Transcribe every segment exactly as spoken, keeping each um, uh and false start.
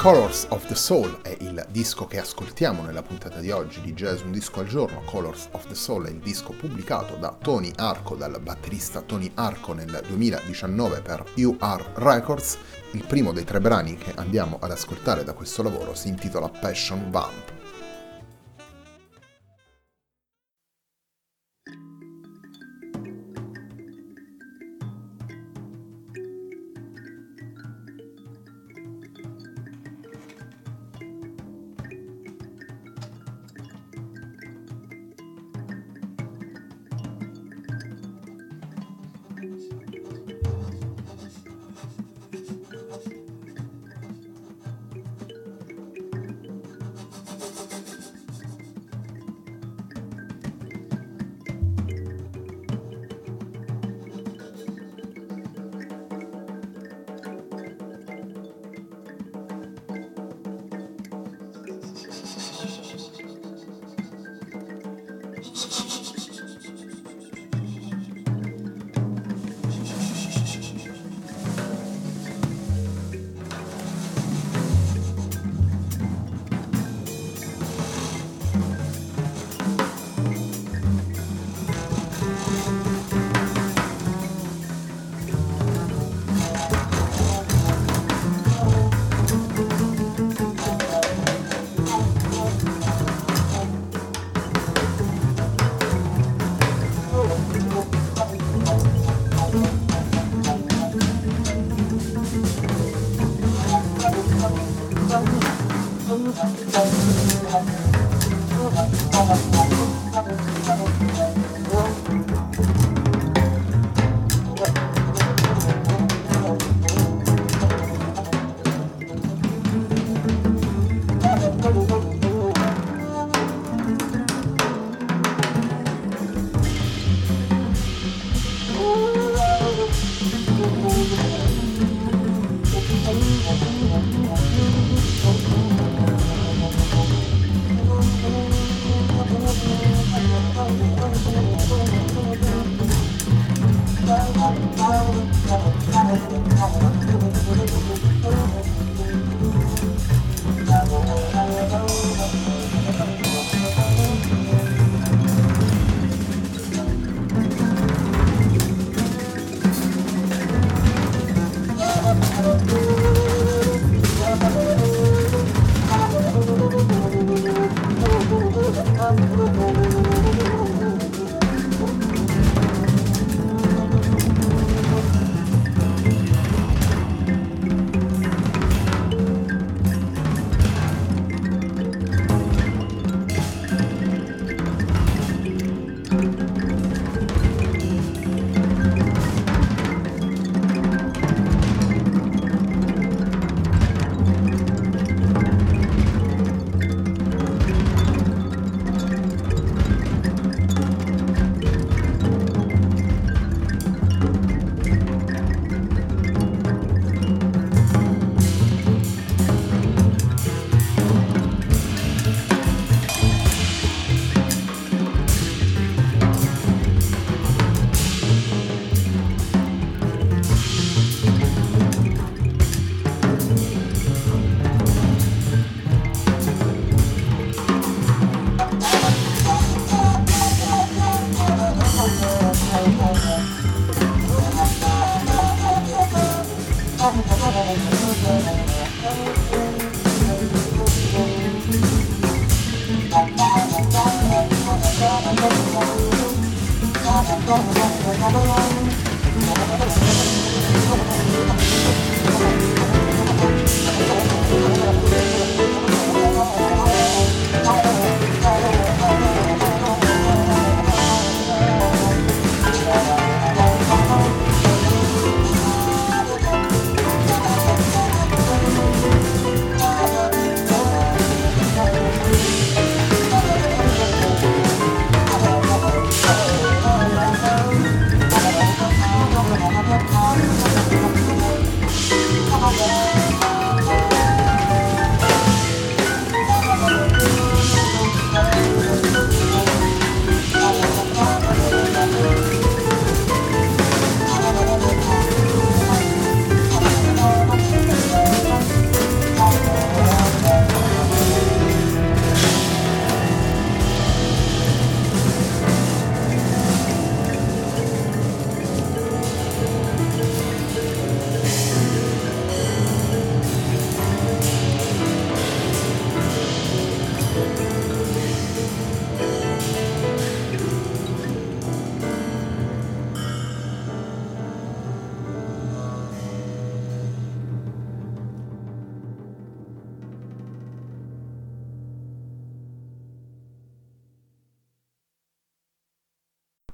Colors of the Soul è il disco che ascoltiamo nella puntata di oggi di Jazz un disco al giorno. Colors of the Soul è il disco pubblicato da Tony Arco, dal batterista Tony Arco nel duemiladiciannove per U R Records. Il primo dei tre brani che andiamo ad ascoltare da questo lavoro si intitola Passion Vamp.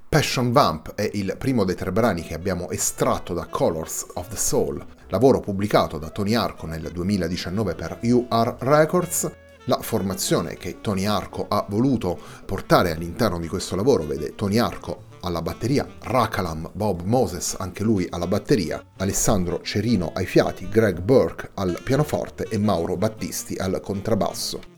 Passion Vamp è il primo dei tre brani che abbiamo estratto da Colors of the Soul, lavoro pubblicato da Tony Arco nel duemiladiciannove per U R Records. La formazione che Tony Arco ha voluto portare all'interno di questo lavoro vede Tony Arco alla batteria, Rakalam, Bob Moses anche lui alla batteria, Alessandro Cerino ai fiati, Greg Burk al pianoforte e Mauro Battisti al contrabbasso.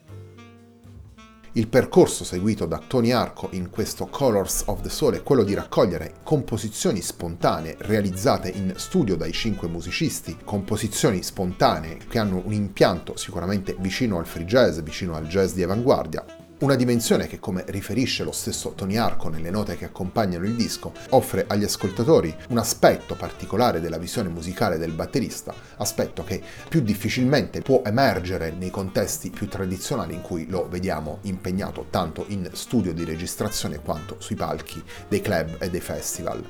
Il percorso seguito da Tony Arco in questo Colors of the Soul è quello di raccogliere composizioni spontanee realizzate in studio dai cinque musicisti, composizioni spontanee che hanno un impianto sicuramente vicino al free jazz, vicino al jazz di avanguardia, una dimensione che, come riferisce lo stesso Tony Arco nelle note che accompagnano il disco, offre agli ascoltatori un aspetto particolare della visione musicale del batterista, aspetto che più difficilmente può emergere nei contesti più tradizionali in cui lo vediamo impegnato tanto in studio di registrazione quanto sui palchi dei club e dei festival.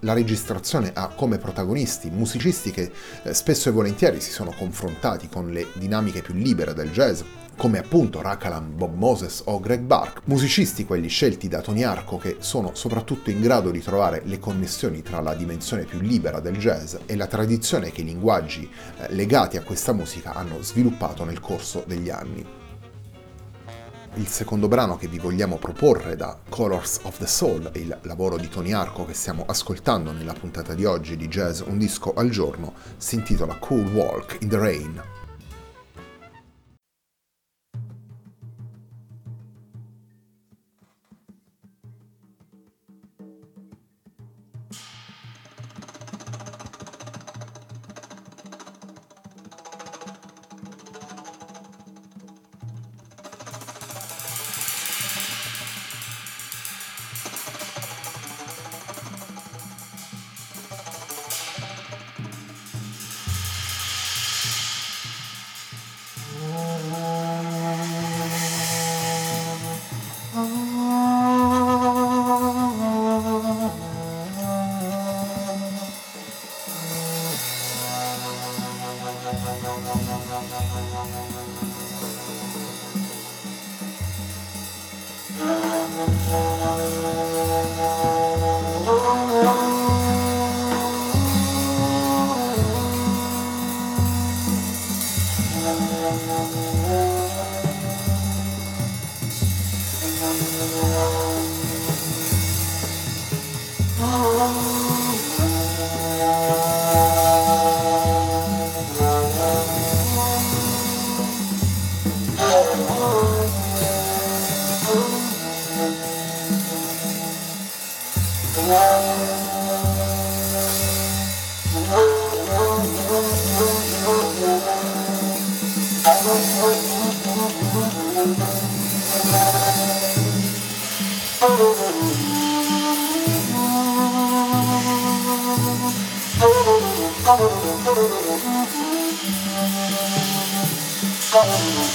La registrazione ha come protagonisti musicisti che spesso e volentieri si sono confrontati con le dinamiche più libere del jazz, come appunto Rakalam, Bob Moses o Greg Burk, musicisti quelli scelti da Tony Arco che sono soprattutto in grado di trovare le connessioni tra la dimensione più libera del jazz e la tradizione che i linguaggi legati a questa musica hanno sviluppato nel corso degli anni. Il secondo brano che vi vogliamo proporre da Colors of the Soul, il lavoro di Tony Arco che stiamo ascoltando nella puntata di oggi di Jazz Un Disco al Giorno, si intitola Cool Walk in the Rain.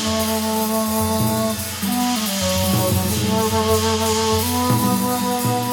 Oh,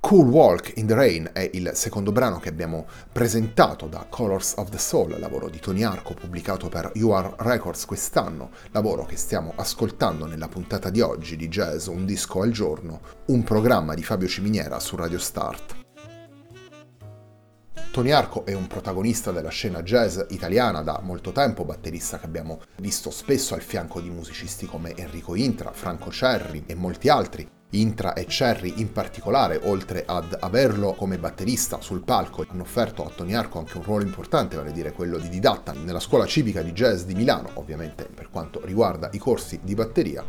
Cool Walk in the Rain è il secondo brano che abbiamo presentato da Colors of the Soul, lavoro di Tony Arco pubblicato per U R Records quest'anno, lavoro che stiamo ascoltando nella puntata di oggi di Jazz Un Disco al Giorno, un programma di Fabio Ciminiera su Radio Start. Tony Arco è un protagonista della scena jazz italiana da molto tempo, batterista che abbiamo visto spesso al fianco di musicisti come Enrico Intra, Franco Cerri e molti altri. Intra e Cerri in particolare, oltre ad averlo come batterista sul palco, hanno offerto a Tony Arco anche un ruolo importante, vale a dire quello di didatta nella scuola civica di jazz di Milano, ovviamente per quanto riguarda i corsi di batteria.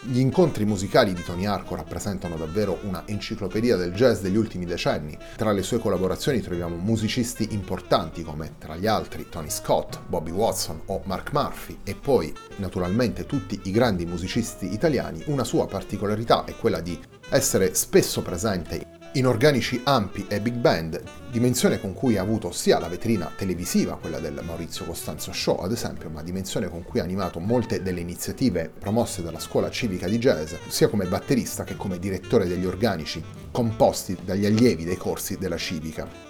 Gli incontri musicali di Tony Arco rappresentano davvero una enciclopedia del jazz degli ultimi decenni. Tra le sue collaborazioni troviamo musicisti importanti come, tra gli altri, Tony Scott, Bobby Watson o Mark Murphy e poi, naturalmente, tutti i grandi musicisti italiani. Una sua particolarità è quella di essere spesso presente in organici ampi e big band, dimensione con cui ha avuto sia la vetrina televisiva, quella del Maurizio Costanzo Show ad esempio, ma dimensione con cui ha animato molte delle iniziative promosse dalla scuola civica di jazz, sia come batterista che come direttore degli organici composti dagli allievi dei corsi della civica.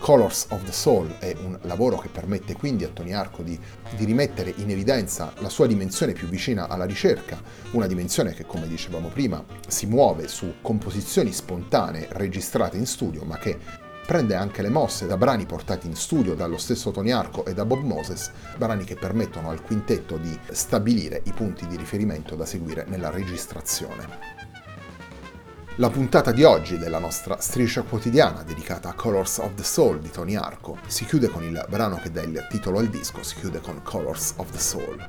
Colors of the Soul è un lavoro che permette quindi a Tony Arco di, di rimettere in evidenza la sua dimensione più vicina alla ricerca, una dimensione che, come dicevamo prima, si muove su composizioni spontanee registrate in studio, ma che prende anche le mosse da brani portati in studio dallo stesso Tony Arco e da Bob Moses, brani che permettono al quintetto di stabilire i punti di riferimento da seguire nella registrazione. La puntata di oggi della nostra striscia quotidiana dedicata a Colors of the Soul di Tony Arco si chiude con il brano che dà il titolo al disco, si chiude con Colors of the Soul.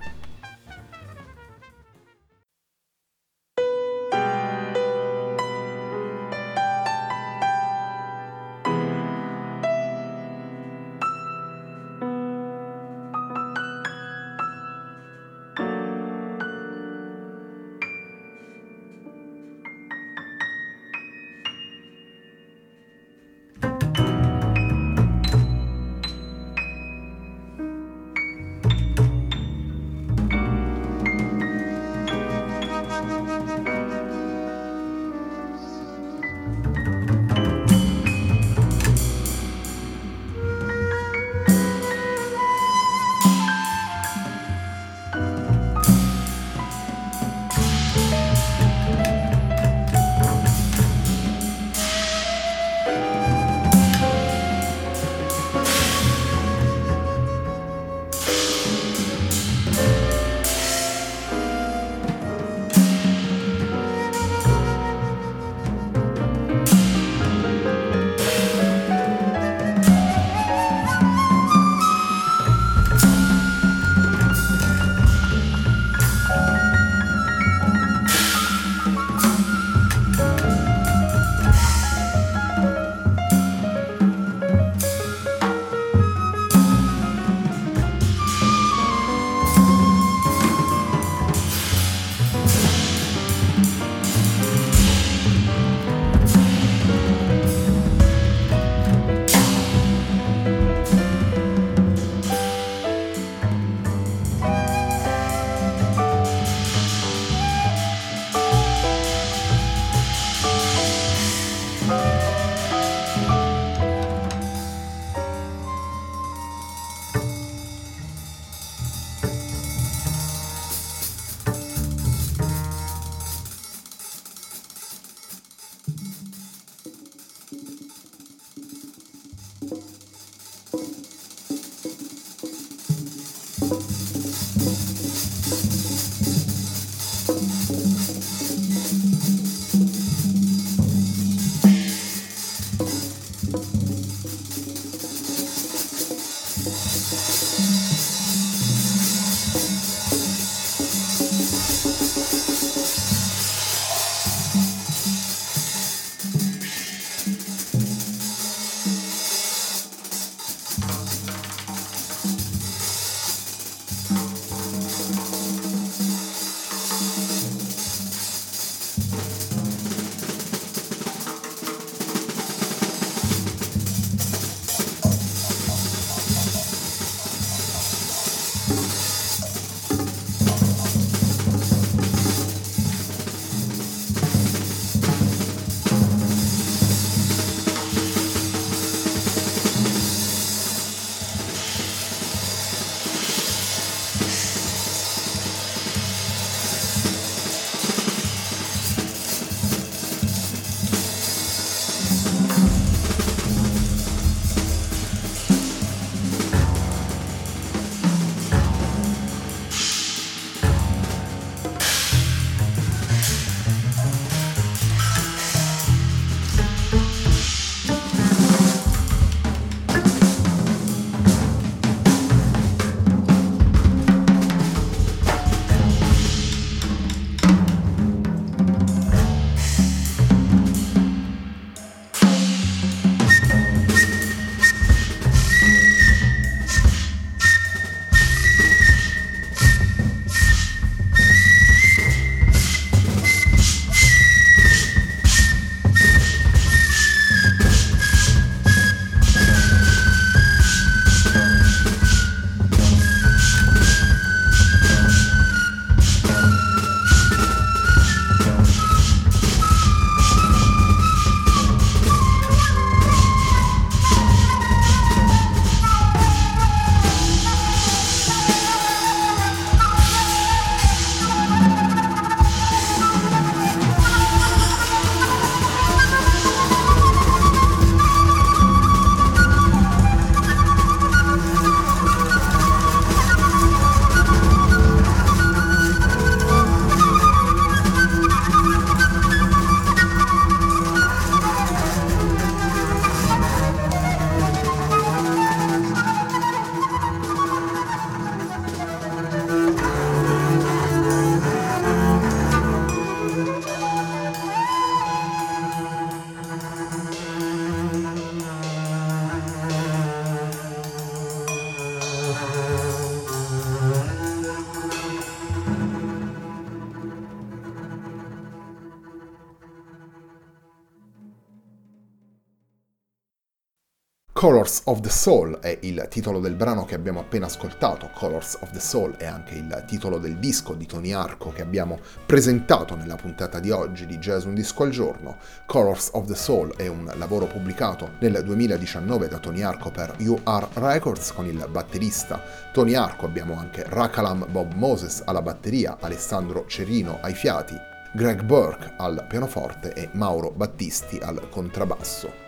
Colors of the Soul è il titolo del brano che abbiamo appena ascoltato. Colors of the Soul è anche il titolo del disco di Tony Arco che abbiamo presentato nella puntata di oggi di Jazz Un Disco al Giorno. Colors of the Soul è un lavoro pubblicato nel duemiladiciannove da Tony Arco per U R Records con il batterista Tony Arco. Abbiamo anche Rakalam Bob Moses alla batteria, Alessandro Cerino ai fiati, Greg Burk al pianoforte e Mauro Battisti al contrabbasso.